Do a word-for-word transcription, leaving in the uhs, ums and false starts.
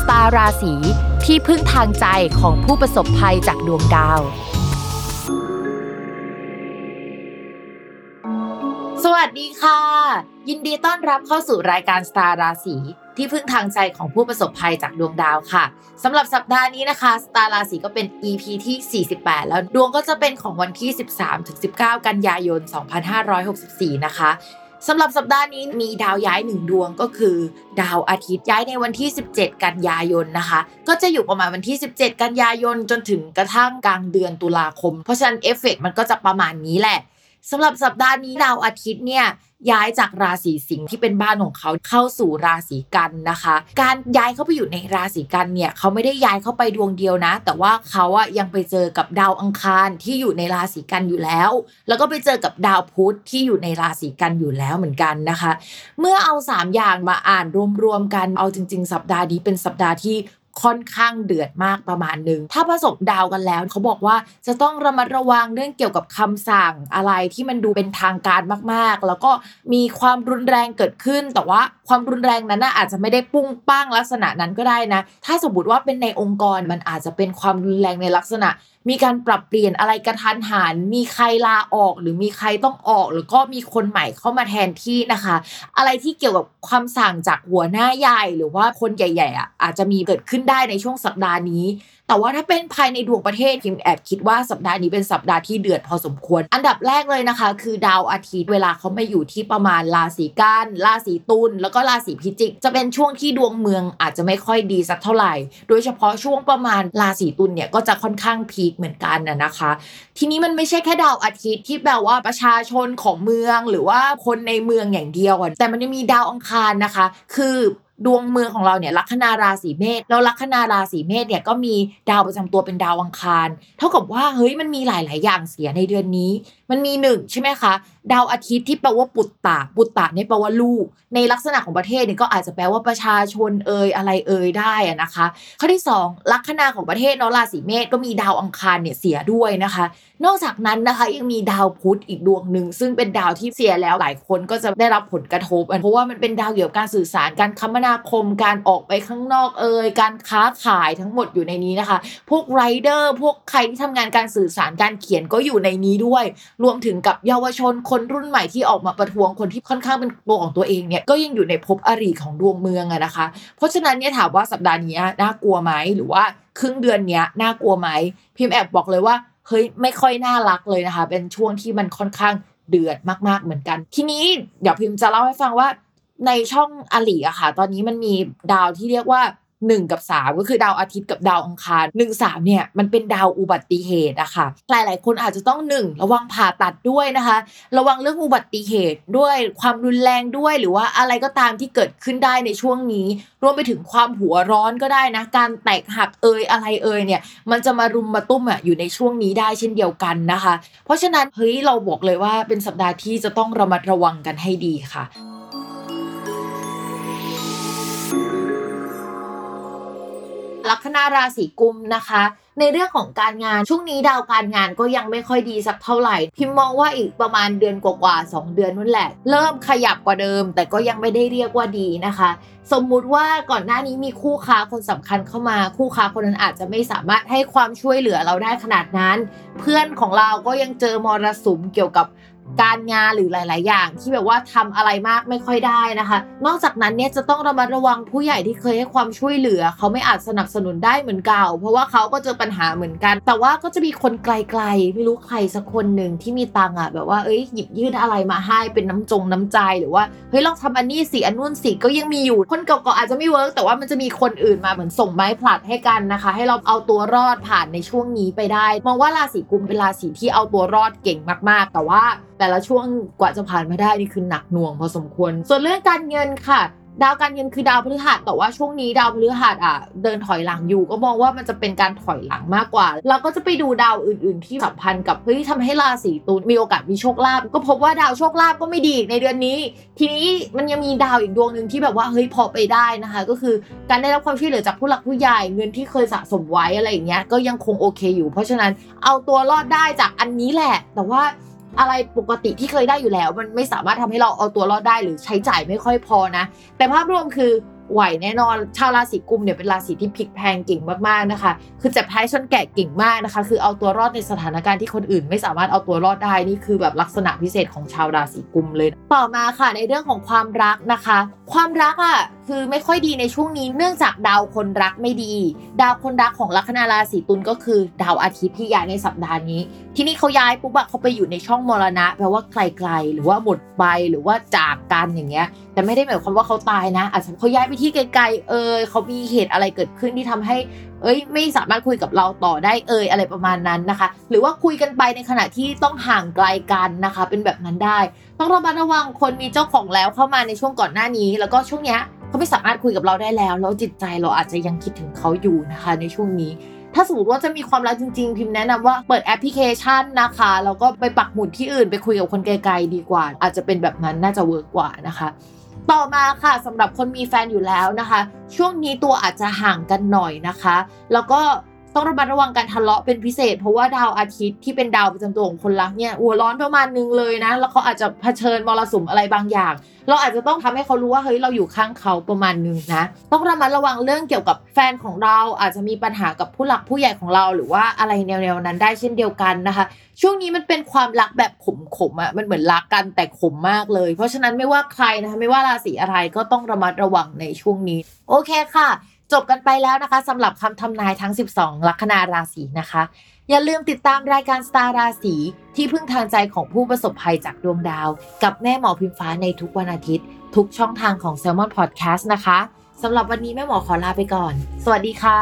สตาร์ราศีที่พึ่งทางใจของผู้ประสบภัยจากดวงดาวสวัสดีค่ะยินดีต้อนรับเข้าสู่รายการสตาร์ราศีที่พึ่งทางใจของผู้ประสบภัยจากดวงดาวค่ะสำหรับสัปดาห์นี้นะคะสตาร์ราศีก็เป็น อี พี ที่สี่สิบแปดแล้วดวงก็จะเป็นของวันที่ สิบสามถึงสิบเก้า กันยายน สองพันห้าร้อยหกสิบสี่นะคะสำหรับสัปดาห์นี้มีดาวย้ายหนึ่งดวงก็คือดาวอาทิตย์ย้ายในวันที่สิบเจ็ดกันยายนนะคะก็จะอยู่ประมาณวันที่สิบเจ็ดกันยายนจนถึงกระทั่งกลางเดือนตุลาคมเพราะฉะนั้นเอฟเฟกต์มันก็จะประมาณนี้แหละสำหรับสัปดาห์นี้ดาวอาทิตย์เนี่ยย้ายจากราศีสิงห์ที่เป็นบ้านของเขาเข้าสู่ราศีกันนะคะการย้ายเข้าไปอยู่ในราศีกันเนี่ยเขาไม่ได้ย้ายเข้าไปดวงเดียวนะแต่ว่าเขาอะยังไปเจอกับดาวอังคารที่อยู่ในราศีกันอยู่แล้วแล้วก็ไปเจอกับดาวพุธที่อยู่ในราศีกันอยู่แล้วเหมือนกันนะคะเมื่อเอาสามอย่างมาอ่านรวมๆกันเอาจริงๆสัปดาห์นี้เป็นสัปดาห์ที่ค่อนข้างเดือดมากประมาณนึงถ้าผสมดาวกันแล้วเขาบอกว่าจะต้องระมัดระวังเรื่องเกี่ยวกับคำสั่งอะไรที่มันดูเป็นทางการมากๆแล้วก็มีความรุนแรงเกิดขึ้นแต่ว่าความรุนแรงนั้นอาจจะไม่ได้ปุ้งปังลักษณะนั้นก็ได้นะถ้าสมมติว่าเป็นในองค์กรมันอาจจะเป็นความรุนแรงในลักษณะมีการปรับเปลี่ยนอะไรกระทันหันมีใครลาออกหรือมีใครต้องออกหรือก็มีคนใหม่เข้ามาแทนที่นะคะอะไรที่เกี่ยวกับคำสั่งจากหัวหน้าใหญ่หรือว่าคนใหญ่ๆอ่ะอาจจะมีเกิดขึ้นได้ในช่วงสัปดาห์นี้แต่ว่าถ้าเป็นภายในดวงประเทศพิมแอบคิดว่าสัปดาห์นี้เป็นสัปดาห์ที่เดือดพอสมควรอันดับแรกเลยนะคะคือดาวอาทิตย์เวลาเขามาอยู่ที่ประมาณราศีกันราศีตุลแล้วก็ราศีพิจิกจะเป็นช่วงที่ดวงเมืองอาจจะไม่ค่อยดีสักเท่าไหร่โดยเฉพาะช่วงประมาณราศีตุลเนี่ยก็จะค่อนข้างพีคเหมือนกันน่ะนะคะทีนี้มันไม่ใช่แค่ดาวอาทิตย์ที่แปลว่าประชาชนของเมืองหรือว่าคนในเมืองอย่างเดียวแต่มันยังมีดาวอังคารนะคะคือดวงเมืองของเราเนี่ยลัคนาราศีเมษแล้วลัคนาราศีเมษเนี่ยก็มีดาวประจำตัวเป็นดาวอังคารเท่ากับว่าเฮ้ยมันมีหลายๆอย่างเสียในเดือนนี้มันมีหนึ่งใช่ไหมคะดาวอาทิตย์ที่แปลว่าปุตตะปุตตะเนี่ยแปลว่าลูกในลักษณะของประเทศเนี่ยก็อาจจะแปลว่าประชาชนเอ่ยอะไรเอ่ยได้อ่ะนะคะข้อที่สองลัคนาของประเทศเนาะราศีเมษก็มีดาวอังคารเนี่ยเสียด้วยนะคะนอกจากนั้นนะคะยังมีดาวพุธอีกดวงนึงซึ่งเป็นดาวที่เสียแล้วหลายคนก็จะได้รับผลกระทบเพราะว่ามันเป็นดาวเกี่ยวกับการสื่อสารการคมนาคมการออกไปข้างนอกเอ่ยการค้าขายทั้งหมดอยู่ในนี้นะคะพวกไรเดอร์พวกใครที่ทำงานการสื่อสารการเขียนก็อยู่ในนี้ด้วยรวมถึงกับเยาวชนคนรุ่นใหม่ที่ออกมาประท้วงคนที่ค่อนข้างเป็นตัวของตัวเองเนี่ยก็ยังอยู่ในภพอริของดวงเมืองอะนะคะเพราะฉะนั้นเนี่ยถามว่าสัปดาห์นี้น่ากลัวไหมหรือว่าครึ่งเดือนเนี้ยน่ากลัวไหมพิมพ์แอบบอกเลยว่าเฮ้ยไม่ค่อยน่ารักเลยนะคะเป็นช่วงที่มันค่อนข้างเดือดมากๆเหมือนกันทีนี้เดี๋ยวพิมพ์จะเล่าให้ฟังว่าในช่องอริอะค่ะตอนนี้มันมีดาวที่เรียกว่าหนึ่งกับสามก็คือดาวอาทิตย์กับดาวอังคารหนึ่ง สามเนี่ยมันเป็นดาวอุบัติเหตุอะค่ะหลายๆคนอาจจะต้องหนึ่งระวังผ่าตัดด้วยนะคะระวังเรื่องอุบัติเหตุด้วยความรุนแรงด้วยหรือว่าอะไรก็ตามที่เกิดขึ้นได้ในช่วงนี้รวมไปถึงความหัวร้อนก็ได้นะการแตกหักเอ่ยอะไรเอ่ยเนี่ยมันจะมารุมมาตุ้มอะอยู่ในช่วงนี้ได้เช่นเดียวกันนะคะเพราะฉะนั้นเฮ้ยเราบอกเลยว่าเป็นสัปดาห์ที่จะต้องระมัดระวังกันให้ดีค่ะลัคนาราศีกุมนะคะในเรื่องของการงานช่วงนี้ดาวการงานก็ยังไม่ค่อยดีสักเท่าไหร่พิมมองว่าอีกประมาณเดือนกว่าๆสองเดือนนั่นแหละเริ่มขยับกว่าเดิมแต่ก็ยังไม่ได้เรียกว่าดีนะคะสมมุติว่าก่อนหน้านี้มีคู่ค้าคนสำคัญเข้ามาคู่ค้าคนนั้นอาจจะไม่สามารถให้ความช่วยเหลือเราได้ขนาดนั้นเพื่อนของเราก็ยังเจอมรสุมเกี่ยวกับ การงานหรือหลายๆอย่างที่แบบว่าทำอะไรมากไม่ค่อยได้นะคะนอกจากนั้นเนี่ยจะต้องระมัดระวังผู้ใหญ่ที่เคยให้ความช่วยเหลือเขาไม่อาจสนับสนุนได้เหมือนเก่าเพราะว่าเขาก็เจอปัญหาเหมือนกันแต่ว่าก็จะมีคนไกลๆไม่รู้ใครสักคนหนึ่งที่มีตังอ่ะแบบว่าเอ้ยหยิบยื่นอะไรมาให้เป็นน้ำจงน้ำใจหรือว่าเฮ้ยลองทำอันนี้สิอันนู้นสิก็ยังมีอยู่คนเก่าๆอาจจะไม่เวิร์กแต่ว่ามันจะมีคนอื่นมาเหมือนส่งไม้ผลัดให้กันนะคะให้เราเอาตัวรอดผ่านในช่วงนี้ไปได้มองว่าราศีกุมเป็นราศีที่เอาตัวรอดเก่งมากๆแต่ว่าแต่ละช่วงกว่าจะผ่านมาได้นี่คือหนักหน่วงพอสมควรส่วนเรื่องการเงินค่ะดาวการเงินคือดาวพฤหัสแต่ว่าช่วงนี้ดาวพฤหัสอ่ะเดินถอยหลังอยู่ก็มองว่ามันจะเป็นการถอยหลังมากกว่าเราก็จะไปดูดาวอื่นๆที่สัมพันธ์กับเฮ้ยทำให้ราศีตุลมีโอกาสมีโชคลาภก็พบว่าดาวโชคลาภก็ไม่ดีในเดือนนี้ทีนี้มันยังมีดาวอีกดวงนึงที่แบบว่าเฮ้ยพอไปได้นะคะก็คือการได้รับความช่วยเหลือจากผู้หลักผู้ใหญ่เงินที่เคยสะสมไว้อะไรอย่างเงี้ยก็ยังคงโอเคอยู่เพราะฉะนั้นเอาตัวรอดได้จากอันนี้แหละแต่ว่าอะไรปกติที่เคยได้อยู่แล้วมันไม่สามารถทำให้เราเอาตัวรอดได้หรือใช้จ่ายไม่ค่อยพอนะแต่ภาพรวมคือไหวแน่นอนชาวราศีกุมเนี่ยเป็นราศีที่พลิกแพลงเก่งมากๆนะคะคือจับท้ายชนแกะเก่งมากนะคะคือเอาตัวรอดในสถานการณ์ที่คนอื่นไม่สามารถเอาตัวรอดได้นี่คือแบบลักษณะพิเศษของชาวราศีกุมเลยต่อมาค่ะในเรื่องของความรักนะคะความรักอ่ะคือไม่ค่อยดีในช่วงนี้เนื่องจากดาวคนรักไม่ดีดาวคนรักของลัคนาราศีตุลก็คือดาวอาทิตย์ที่ย้ายในสัปดาห์นี้ที่นี่เขาย้ายปุ๊บอะเขาไปอยู่ในช่องมรณะแปลว่าไกลๆหรือว่าหมดไปหรือว่าจากกันอย่างเงี้ยแต่ไม่ได้หมายความว่าเขาตายนะอาจจะเขาย้ายไปที่ไกลๆเออเขามีเหตุอะไรเกิดขึ้นที่ทำให้เอ้ยไม่สามารถคุยกับเราต่อได้เอ่ยอะไรประมาณนั้นนะคะหรือว่าคุยกันไปในขณะที่ต้องห่างไกลกันนะคะเป็นแบบนั้นได้ต้องระมัดระวังคนมีเจ้าของแล้วเข้ามาในช่วงก่อนหน้านี้แล้วก็ช่วงเนี้ยเขาไม่สามารถคุยกับเราได้แล้วแล้วจิตใจเราอาจจะยังคิดถึงเขาอยู่นะคะในช่วงนี้ถ้าสมมติว่าจะมีความรักจริงๆพิมแนะนำว่าเปิดแอปพลิเคชันนะคะแล้วก็ไปปักหมุดที่อื่นไปคุยกับคนไกลๆดีกว่าอาจจะเป็นแบบนั้นน่าจะเวิร์กกว่านะคะต่อมาค่ะสำหรับคนมีแฟนอยู่แล้วนะคะช่วงนี้ตัวอาจจะห่างกันหน่อยนะคะแล้วก็ต้องระมัดระวังการทะเลาะเป็นพิเศษเพราะว่าดาวอาทิตย์ที่เป็นดาวประจำตัวของคนรักเนี่ยหัวร้อนประมาณนึงเลยนะแล้วเขาอาจจะเผชิญมรสุมอะไรบางอย่างเราอาจจะต้องทำให้เขารู้ว่าเฮ้ยเราอยู่ข้างเขาประมาณนึงนะต้องระมัดระวังเรื่องเกี่ยวกับแฟนของเราอาจจะมีปัญหากับผู้หลักผู้ใหญ่ของเราหรือว่าอะไรแนวๆนั้นได้เช่นเดียวกันนะคะช่วงนี้มันเป็นความรักแบบขมๆอ่ะมันเหมือนรักกันแต่ขมมากเลยเพราะฉะนั้นไม่ว่าใครนะคะไม่ว่าราศีอะไรก็ต้องระมัดระวังในช่วงนี้โอเคค่ะจบกันไปแล้วนะคะสำหรับคำทำนายทั้งสิบสองลัคนาราศีนะคะอย่าลืมติดตามรายการสตาร์ราศีที่พึ่งทางใจของผู้ประสบภัยจากดวงดาวกับแม่หมอพิมฟ้าในทุกวันอาทิตย์ทุกช่องทางของ Salmon Podcast นะคะสำหรับวันนี้แม่หมอขอลาไปก่อนสวัสดีค่ะ